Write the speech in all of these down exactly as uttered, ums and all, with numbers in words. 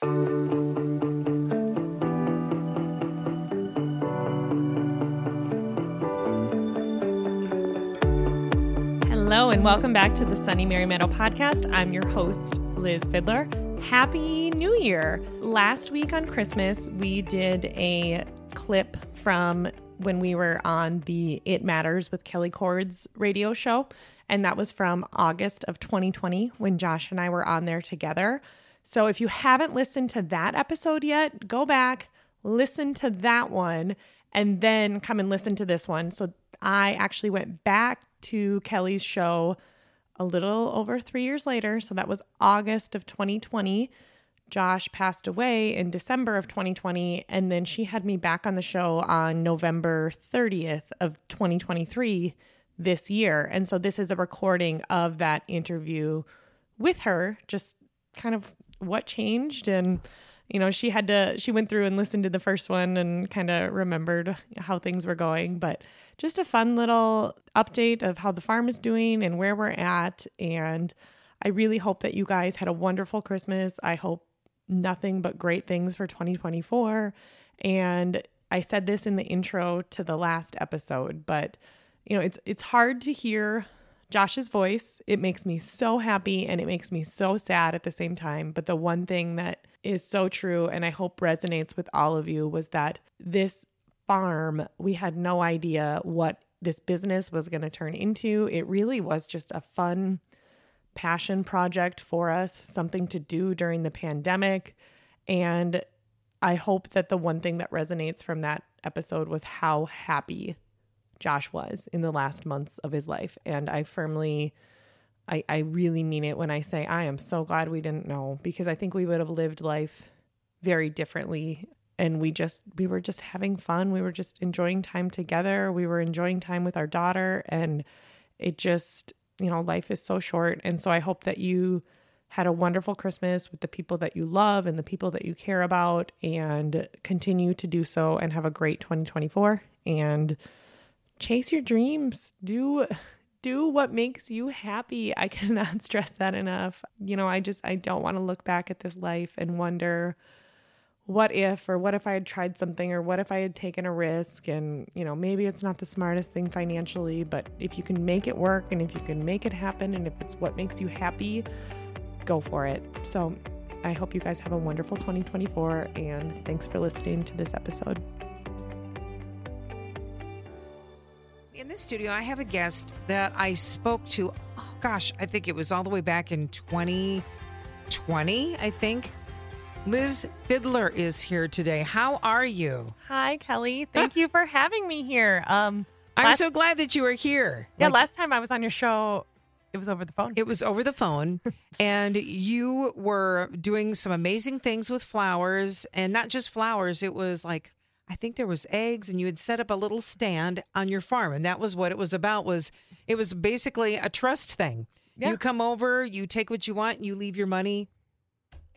Hello and welcome back to the Sunny Mary Meadow podcast. I'm your host, Liz Fiedler. Happy New Year! Last week on Christmas, we did a clip from when we were on the It Matters with Kelly Cords radio show, and that was from August of twenty twenty when Josh and I were on there together. So if you haven't listened to that episode yet, go back, listen to that one, and then come and listen to this one. So I actually went back to Kelly's show a little over three years later. So that was August of twenty twenty. Josh passed away in December of twenty twenty. And then she had me back on the show on November thirtieth of twenty twenty-three this year. And so this is a recording of that interview with her, just kind of what changed. And, you know, she had to, she went through and listened to the first one and kind of remembered how things were going, but just a fun little update of how the farm is doing and where we're at. And I really hope that you guys had a wonderful Christmas. I hope nothing but great things for twenty twenty-four. And I said this in the intro to the last episode, but you know, it's, it's hard to hear Josh's voice. It makes me so happy and it makes me so sad at the same time. But the one thing that is so true and I hope resonates with all of you was that this farm, we had no idea what this business was going to turn into. It really was just a fun passion project for us, something to do during the pandemic. And I hope that the one thing that resonates from that episode was how happy Josh was in the last months of his life. And I firmly, I, I really mean it when I say I am so glad we didn't know, because I think we would have lived life very differently. And we just, we were just having fun. We were just enjoying time together. We were enjoying time with our daughter. And it just, you know, life is so short. And so I hope that you had a wonderful Christmas with the people that you love and the people that you care about, and continue to do so and have a great twenty twenty-four. And chase your dreams. Do do what makes you happy. I cannot stress that enough. You know, I just, I don't want to look back at this life and wonder what if, or what if I had tried something, or what if I had taken a risk. And, you know, maybe it's not the smartest thing financially, but if you can make it work and if you can make it happen and if it's what makes you happy, go for it. So I hope you guys have a wonderful twenty twenty-four, and thanks for listening to this episode. In this studio, I have a guest that I spoke to, oh gosh, I think it was all the way back in twenty twenty, I think. Liz Fiedler is here today. How are you? Hi, Kelly. Thank you for having me here. Um, I'm last... so glad that you are here. Yeah, like, last time I was on your show, it was over the phone. It was over the phone. And you were doing some amazing things with flowers, and not just flowers. It was like, I think there was eggs, and you had set up a little stand on your farm, and that was what it was about. Was it was basically a trust thing. Yeah. You come over, you take what you want, you leave your money,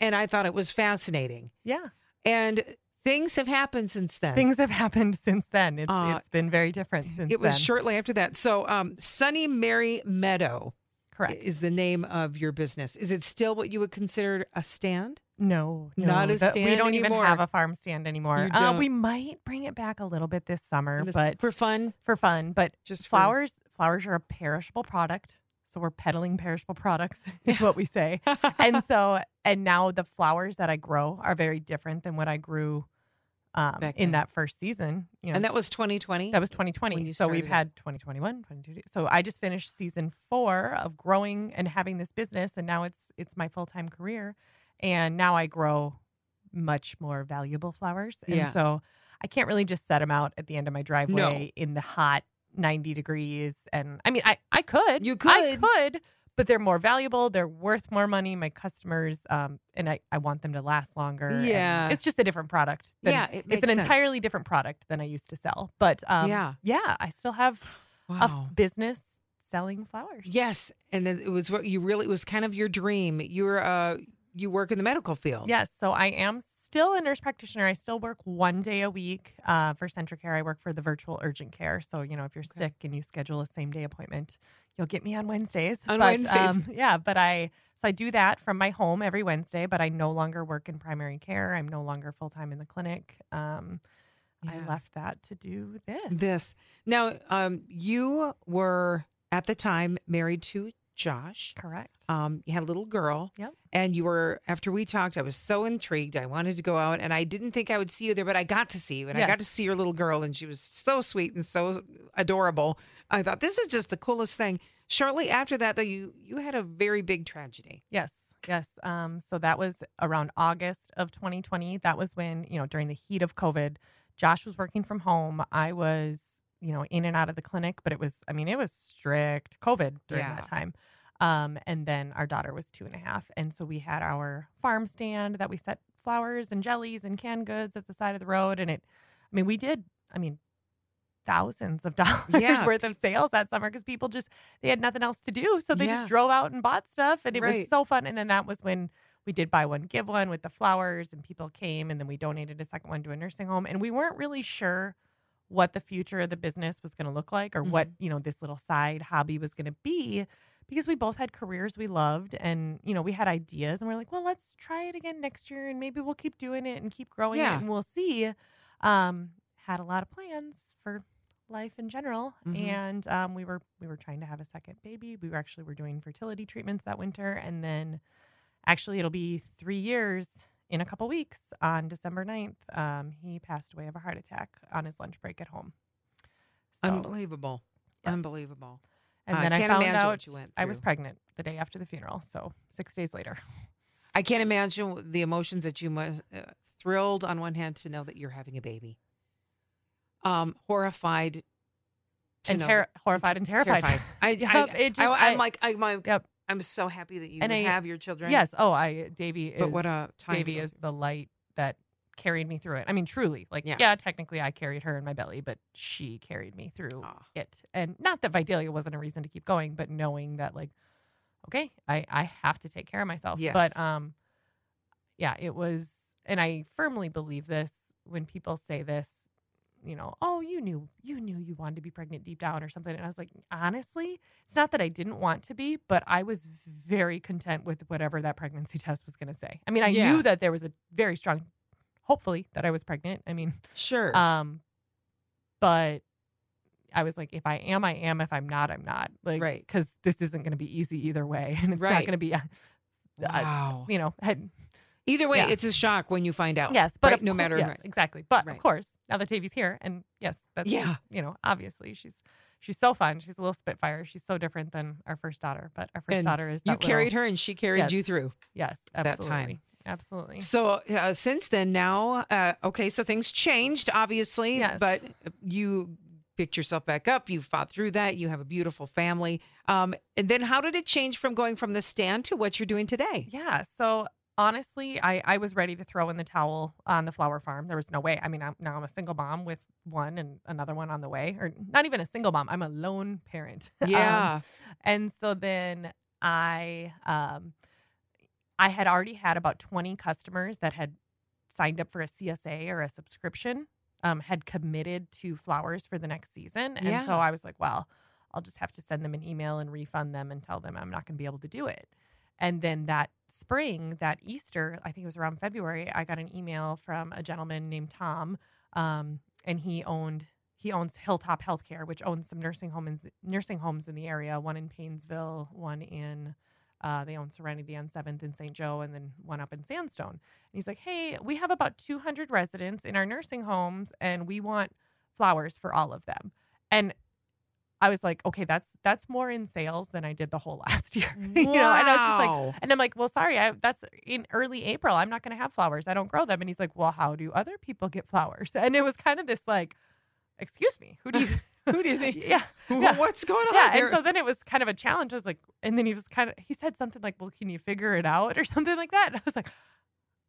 and I thought it was fascinating. Yeah. And things have happened since then. Things have happened since then. It's, uh, it's been very different since then. It was then. Shortly after that. So um, Sunny Mary Meadow, correct, is the name of your business. Is it still what you would consider a stand? No, no, not a stand anymore. We don't anymore. even have a farm stand anymore. Uh, we might bring it back a little bit this summer, this, but for fun, for fun. But just flowers. For... Flowers are a perishable product, so we're peddling perishable products, is what we say. And so, and now the flowers that I grow are very different than what I grew um, in that first season. You know, and that was twenty twenty. That was twenty twenty. So we've it. had twenty twenty-one, twenty twenty-two. So I just finished season four of growing and having this business, and now it's it's my full time career. And now I grow much more valuable flowers. And yeah. so I can't really just set them out at the end of my driveway no. in the hot ninety degrees. And I mean, I, I could. You could. I could, but they're more valuable. They're worth more money. My customers, um, and I, I want them to last longer. Yeah. And it's just a different product. Than, yeah, it makes It's an sense. entirely different product than I used to sell. But um, yeah. yeah, I still have wow. a business selling flowers. Yes. And then it was what you really, it was kind of your dream. You were uh, You work in the medical field. Yes. So I am still a nurse practitioner. I still work one day a week uh, for CentraCare. I work for the virtual urgent care. So, you know, if you're okay. sick and you schedule a same day appointment, You'll get me on Wednesdays. On but, Wednesdays. Um, yeah, but I, so I do that from my home every Wednesday, but I no longer work in primary care. I'm no longer full-time in the clinic. Um, yeah. I left that to do this. This. Now, um, you were, at the time, married to Josh. Correct. Um, you had a little girl. Yep. And you were, after we talked, I was so intrigued. I wanted to go out, and I didn't think I would see you there, but I got to see you, and yes. I got to see your little girl, and she was so sweet and so adorable. I thought, this is just the coolest thing. Shortly after that, though, you, you had a very big tragedy. Yes, yes. Um, so that was around August of twenty twenty. That was when, you know, during the heat of COVID, Josh was working from home. I was, you know, in and out of the clinic, but it was, I mean, it was strict COVID during yeah. that time. Um, and then our daughter was two and a half. And so we had our farm stand that we set flowers and jellies and canned goods at the side of the road. And it, I mean, we did, I mean, thousands of dollars yeah. worth of sales that summer because people just, they had nothing else to do. So they yeah. just drove out and bought stuff, and it right. was so fun. And then that was when we did buy one, give one with the flowers, and people came, and then we donated a second one to a nursing home. And we weren't really sure what the future of the business was going to look like, or mm-hmm. what, you know, this little side hobby was going to be, because we both had careers we loved, and, you know, we had ideas, and we're like, well, let's try it again next year, and maybe we'll keep doing it and keep growing yeah. it, and we'll see. Um, had a lot of plans for life in general. Mm-hmm. And um, we were, we were trying to have a second baby. We were actually, were doing fertility treatments that winter. And then actually it'll be three years in a couple weeks on December ninth. Um, he passed away of a heart attack on his lunch break at home. So, unbelievable. Yes. Unbelievable. And uh, then I found out I was pregnant the day after the funeral. So six days later. I can't imagine the emotions that you must, uh, thrilled on one hand to know that you're having a baby. Um, horrified, to and ter- horrified and terrified. terrified. I, I, I, just, I, I'm like, I'm, I'm, yep. I'm so happy that you and have I, your children. Yes. Oh, I, Davy is, but what a time Davy is the light that carried me through it. I mean, truly, like, yeah, yeah technically I carried her in my belly, but she carried me through oh. it. And not that Vidalia wasn't a reason to keep going, but knowing that, like, okay, I, I have to take care of myself. Yes. But, um, yeah, it was, and I firmly believe this when people say this, you know, oh, you knew, you knew you wanted to be pregnant deep down or something. And I was like, honestly, it's not that I didn't want to be, but I was very content with whatever that pregnancy test was going to say. I mean, I yeah. knew that there was a very strong, hopefully, that I was pregnant. I mean, sure. Um, but I was like, if I am, I am. If I'm not, I'm not. Like, right. Because this isn't going to be easy either way. And it's right. not going to be, uh, wow. uh, you know, I, either way, yeah. it's a shock when you find out. Yes, but right? no co- matter yes, right. exactly. But right. of course, now that Davy's here, and yes, that's yeah. you know, obviously she's she's so fun. She's a little spitfire. She's so different than our first daughter. But our first and daughter is that you little, carried her, and she carried yes, you through. Yes, absolutely. That time. Absolutely. So uh, since then, now uh, okay, so things changed, obviously. Yes. But you picked yourself back up. You fought through that. You have a beautiful family. Um, and then how did it change from going from the stand to what you're doing today? Yeah. So. Honestly, I, I was ready to throw in the towel on the flower farm. There was no way. I mean, I'm, now I'm a single mom with one and another one on the way, or not even a single mom. I'm a lone parent. Yeah. um, and so then I um, I had already had about twenty customers that had signed up for a C S A or a subscription, um, had committed to flowers for the next season. And yeah. so I was like, well, I'll just have to send them an email and refund them and tell them I'm not going to be able to do it. And then that spring, that Easter, I think it was around February, I got an email from a gentleman named Tom, um, and he owned he owns Hilltop Healthcare, which owns some nursing homes nursing homes in the area. One in Painesville, one in uh, they own Serenity on seventh in Saint Joe, and then one up in Sandstone. And he's like, "Hey, we have about two hundred residents in our nursing homes, and we want flowers for all of them." And I was like, okay, that's that's more in sales than I did the whole last year. Wow. You know, and I was just like, and I'm like, well, sorry, I, that's in early April. I'm not going to have flowers. I don't grow them. And he's like, well, how do other people get flowers? And it was kind of this like, excuse me, who do you who do you think? Yeah, yeah. What's going on? Yeah, here? And so then it was kind of a challenge. I was like, and then he was kind of he said something like, well, can you figure it out or something like that? And I was like,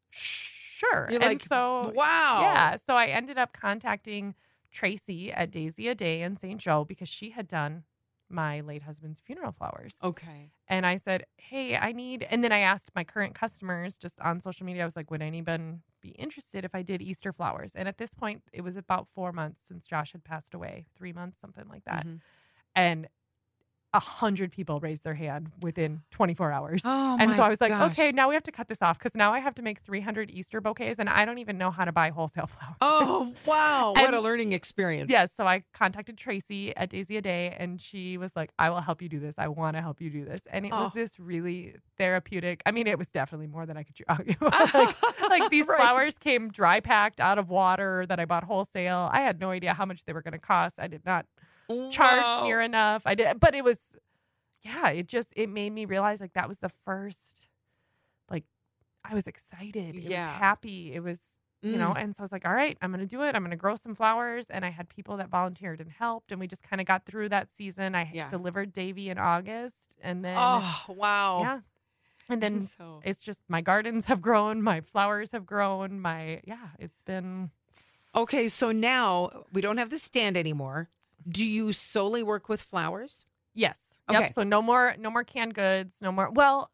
sure. You're and like, so wow, yeah. So I ended up contacting Tracy at Daisy a Day in Saint Joe because she had done my late husband's funeral flowers. Okay. And I said, hey, I need, and then I asked my current customers just on social media. I was like, would anyone be interested if I did Easter flowers? And at this point, it was about four months since Josh had passed away, three months, something like that. Mm-hmm. And a hundred people raised their hand within twenty-four hours. Oh, and so I was like, gosh. Okay, now we have to cut this off because now I have to make three hundred Easter bouquets and I don't even know how to buy wholesale flowers. Oh, wow. What a learning experience. Yes. Yeah, so I contacted Tracy at Daisy a Day and she was like, I will help you do this. I want to help you do this. And it oh. was this really therapeutic. I mean, it was definitely more than I could argue. like, like these right. flowers came dry packed out of water that I bought wholesale. I had no idea how much they were going to cost. I did not charge wow. near enough. I did, but it was, yeah, it just, it made me realize like that was the first, like I was excited. It yeah. was happy. It was, you mm. know, and so I was like, all right, I'm going to do it. I'm going to grow some flowers. And I had people that volunteered and helped. And we just kind of got through that season. I yeah. delivered Davy in August and then, oh, wow. Yeah. And then so. It's just, my gardens have grown. My flowers have grown. My, yeah, it's been. Okay. So now we don't have the stand anymore. Do you solely work with flowers? Yes. Okay. Yep. So no more, no more canned goods, no more. Well,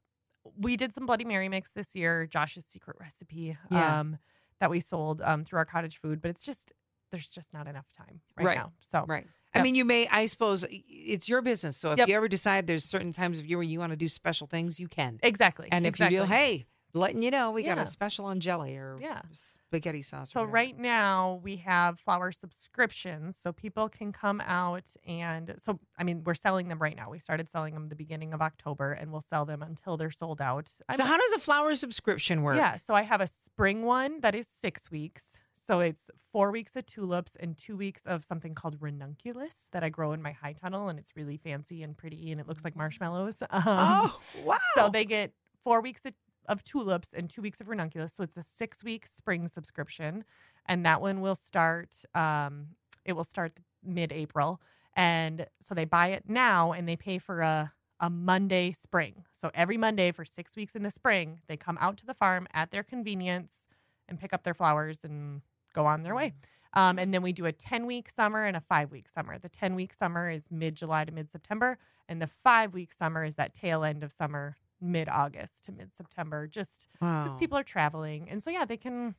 we did some Bloody Mary mix this year, Josh's secret recipe, yeah. um, that we sold um, through our cottage food, but it's just, there's just not enough time right, right. now. So, right. Yep. I mean, you may, I suppose it's your business. So if yep. you ever decide there's certain times of year when you want to do special things, you can. Exactly. And if exactly. you do, hey, letting you know, we yeah. got a special on jelly or yeah. spaghetti sauce. So right now we have flower subscriptions, so people can come out and so I mean we're selling them right now. We started selling them the beginning of October, and we'll sell them until they're sold out. I'm, so how does a flower subscription work? Yeah, so I have a spring one that is six weeks. So it's four weeks of tulips and two weeks of something called ranunculus that I grow in my high tunnel, and it's really fancy and pretty, and it looks like marshmallows. Um, oh wow! So they get four weeks of of tulips and two weeks of ranunculus. So it's a six week spring subscription. And that one will start, um, it will start mid April. And so they buy it now and they pay for a, a Monday spring. So every Monday for six weeks in the spring, they come out to the farm at their convenience and pick up their flowers and go on their way. Um, and then we do a ten week summer and a five week summer. The ten week summer is mid July to mid September. And the five week summer is that tail end of summer, mid-August to mid-September, just because wow. people are traveling. And so, yeah, they can,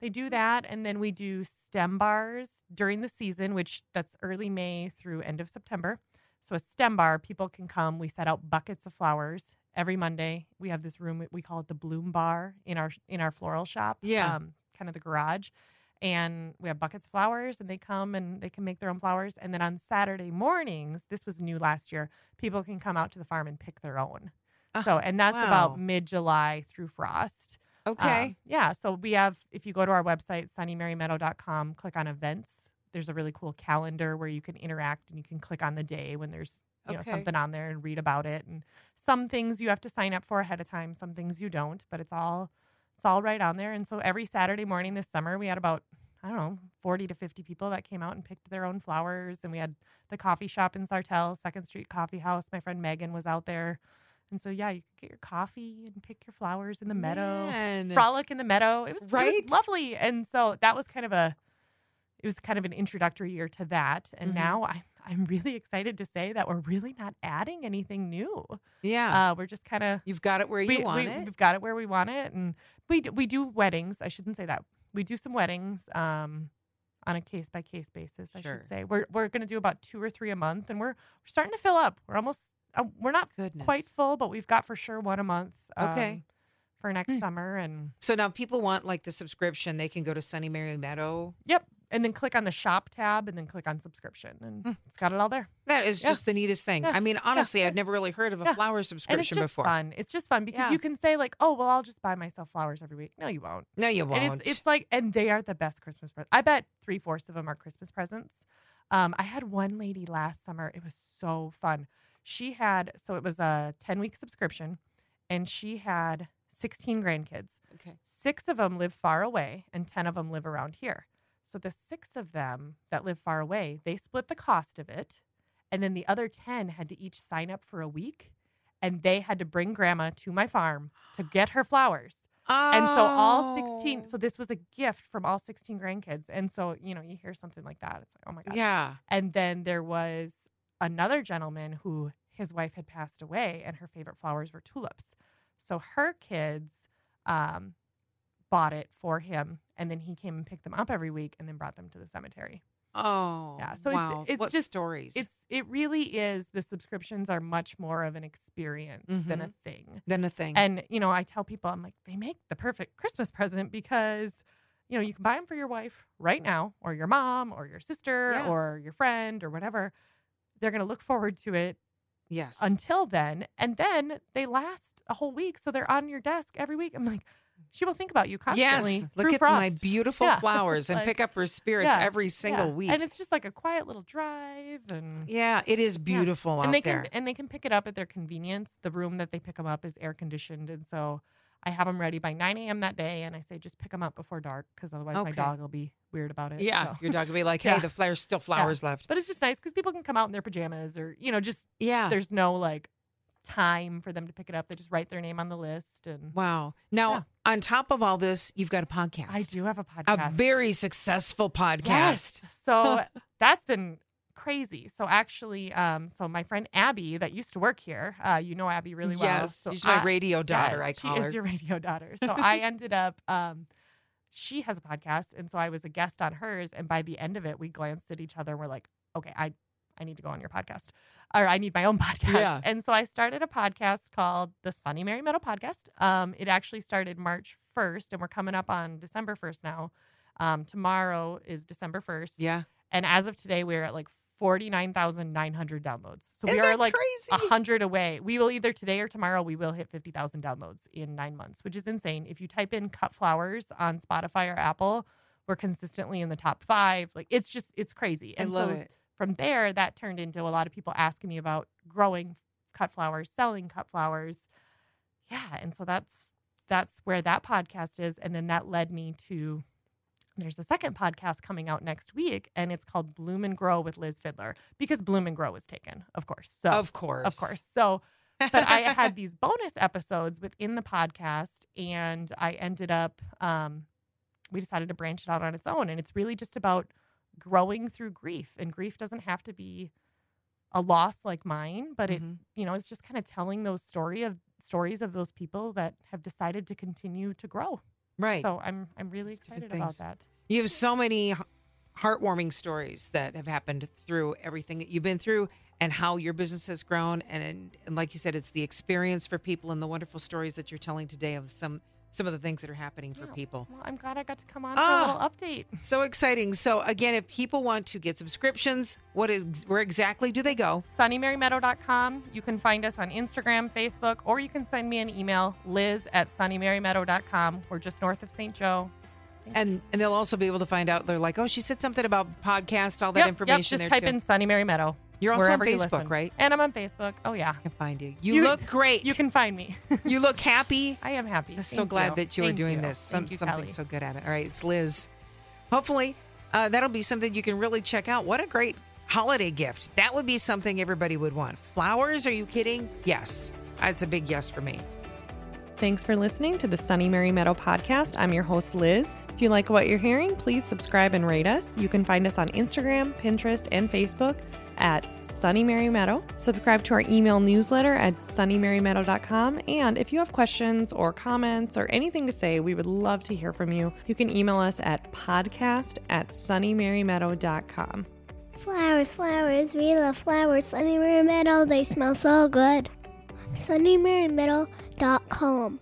they do that. And then we do stem bars during the season, which that's early May through end of September. So a stem bar, people can come. We set out buckets of flowers every Monday. We have this room, we call it the Bloom Bar in our in our floral shop, yeah, um, kind of the garage. And we have buckets of flowers, and they come and they can make their own flowers. And then on Saturday mornings, this was new last year, people can come out to the farm and pick their own. So, and that's wow. about mid-July through frost. Okay. Um, yeah. So we have, if you go to our website, sunny mary meadow dot com, click on events. There's a really cool calendar where you can interact and you can click on the day when there's you okay. know something on there and read about it. And some things you have to sign up for ahead of time. Some things you don't, but it's all, it's all right on there. And so every Saturday morning this summer, we had about, I don't know, forty to fifty people that came out and picked their own flowers. And we had the coffee shop in Sartell, Second Street Coffee House. My friend Megan was out there. And so, yeah, you could get your coffee and pick your flowers in the meadow, Man. frolic in the meadow. It was, right? it was lovely. And so that was kind of a, it was kind of an introductory year to that. And mm-hmm. now I'm, I'm really excited to say that we're really not adding anything new. Yeah. Uh, we're just kind of. You've got it where you we, want we, it. We've got it where we want it. And we, we do weddings. I shouldn't say that. We do some weddings um, on a case-by-case basis, sure. I should say. We're, we're going to do about two or three a month. And we're, we're starting to fill up. We're almost. Uh, we're not Goodness. quite full, but we've got for sure one a month um, okay. for next mm. summer. And so now people want like the subscription. They can go to Sunny Mary Meadow. Yep. And then click on the shop tab and then click on subscription. And mm. it's got it all there. That is yeah. just the neatest thing. Yeah. I mean, honestly, yeah. I've never really heard of a yeah. flower subscription and it's just before. Fun. It's just fun because yeah. you can say like, oh, well, I'll just buy myself flowers every week. No, you won't. No, you won't. And it's, it's like, and they are the best Christmas presents. I bet three-fourths of them are Christmas presents. Um, I had one lady last summer. It was so fun. She had, so it was a ten-week subscription, and she had sixteen grandkids. Okay. Six of them live far away, and ten of them live around here. So the six of them that live far away, they split the cost of it, and then the other ten had to each sign up for a week, and they had to bring Grandma to my farm to get her flowers. Oh. And so all sixteen, so this was a gift from all sixteen grandkids. And so, you know, you hear something like that. It's like, oh, my God. Yeah. And then there was another gentleman who his wife had passed away and her favorite flowers were tulips. So her kids um, bought it for him and then he came and picked them up every week and then brought them to the cemetery. Oh, yeah. So wow. it's, it's what just stories. It's it really is. The subscriptions are much more of an experience mm-hmm. than a thing. Than a thing. And, you know, I tell people, I'm like, they make the perfect Christmas present because, you know, you can buy them for your wife right now or your mom or your sister yeah. or your friend or whatever. They're going to look forward to it. Yes. Until then. And then they last a whole week. So they're on your desk every week. I'm like, she will think about you constantly. Yes, look at frost. my beautiful yeah. flowers and like, pick up her spirits yeah, every single yeah. week. And it's just like a quiet little drive. And yeah, it is beautiful yeah. out and they there. Can, and they can pick it up at their convenience. The room that they pick them up is air conditioned. And so I have them ready by nine a.m. that day. And I say, just pick them up before dark because otherwise okay. my dog will be weird about it. Yeah, so. Your dog will be like, hey, yeah. the flowers still flowers yeah. left. But it's just nice because people can come out in their pajamas or, you know, just yeah. there's no like time for them to pick it up. They just write their name on the list. And wow. Now, yeah. on top of all this, you've got a podcast. I do have a podcast. A very successful podcast. Yes. So that's been crazy. So actually, um, so my friend Abby that used to work here, uh, you know Abby really well. Yes, so she's my I, radio daughter, yes, I call she her. She is your radio daughter. So I ended up, um, she has a podcast, and so I was a guest on hers, and by the end of it, we glanced at each other and we're like, okay, I I need to go on your podcast, or I need my own podcast. Yeah. And so I started a podcast called the Sunny Mary Meadow Podcast. Um, it actually started March first, and we're coming up on December first now. Um, tomorrow is December first. Yeah. And as of today, we're at like forty-nine thousand nine hundred downloads. So Isn't we are like crazy? one hundred away. We will either today or tomorrow, we will hit fifty thousand downloads in nine months, which is insane. If you type in cut flowers on Spotify or Apple, we're consistently in the top five. Like it's just, it's crazy. And I love so, it. From there, that turned into a lot of people asking me about growing cut flowers, selling cut flowers. Yeah. And so that's that's where that podcast is. And then that led me to, there's a second podcast coming out next week, and it's called Bloom and Grow with Liz Fiedler, because Bloom and Grow was taken, of course. So, of course. Of course. So, but I had these bonus episodes within the podcast, and I ended up, um, we decided to branch it out on its own. And it's really just about growing through grief, and grief doesn't have to be a loss like mine, but mm-hmm. it, you know, it's just kind of telling those story of stories of those people that have decided to continue to grow. Right. So I'm, I'm really excited about that. You have so many heartwarming stories that have happened through everything that you've been through and how your business has grown. And, and, and like you said, it's the experience for people and the wonderful stories that you're telling today of some some of the things that are happening for yeah. people. Well, I'm glad I got to come on oh, for a little update. So exciting. So again, if people want to get subscriptions, what is where exactly do they go? sunny mary meadow dot com. You can find us on Instagram, Facebook, or you can send me an email, liz at sunny mary meadow dot com. We're just north of Saint Joe. And and they'll also be able to find out, they're like, oh, she said something about podcast, all that yep, information. Yep, just there type too. in Sunny Mary Meadow. You're also on Facebook, right? And I'm on Facebook. Oh, yeah. I can find you. You, you look great. You can find me. You look happy. I am happy. I'm Thank so glad you. that you Thank are doing you. this. Some, you, something Kelly. so good at it. All right. It's Liz. Hopefully, uh, that'll be something you can really check out. What a great holiday gift. That would be something everybody would want. Flowers? Are you kidding? Yes. That's a big yes for me. Thanks for listening to the Sunny Mary Meadow Podcast. I'm your host, Liz. If you like what you're hearing, please subscribe and rate us. You can find us on Instagram, Pinterest, and Facebook at Sunny Mary Meadow. Subscribe to our email newsletter at sunny mary meadow dot com. And if you have questions or comments or anything to say, we would love to hear from you. You can email us at podcast at sunny mary meadow dot com. Flowers, flowers, we love flowers. Sunny Mary Meadow, they smell so good. sunny mary meadow dot com.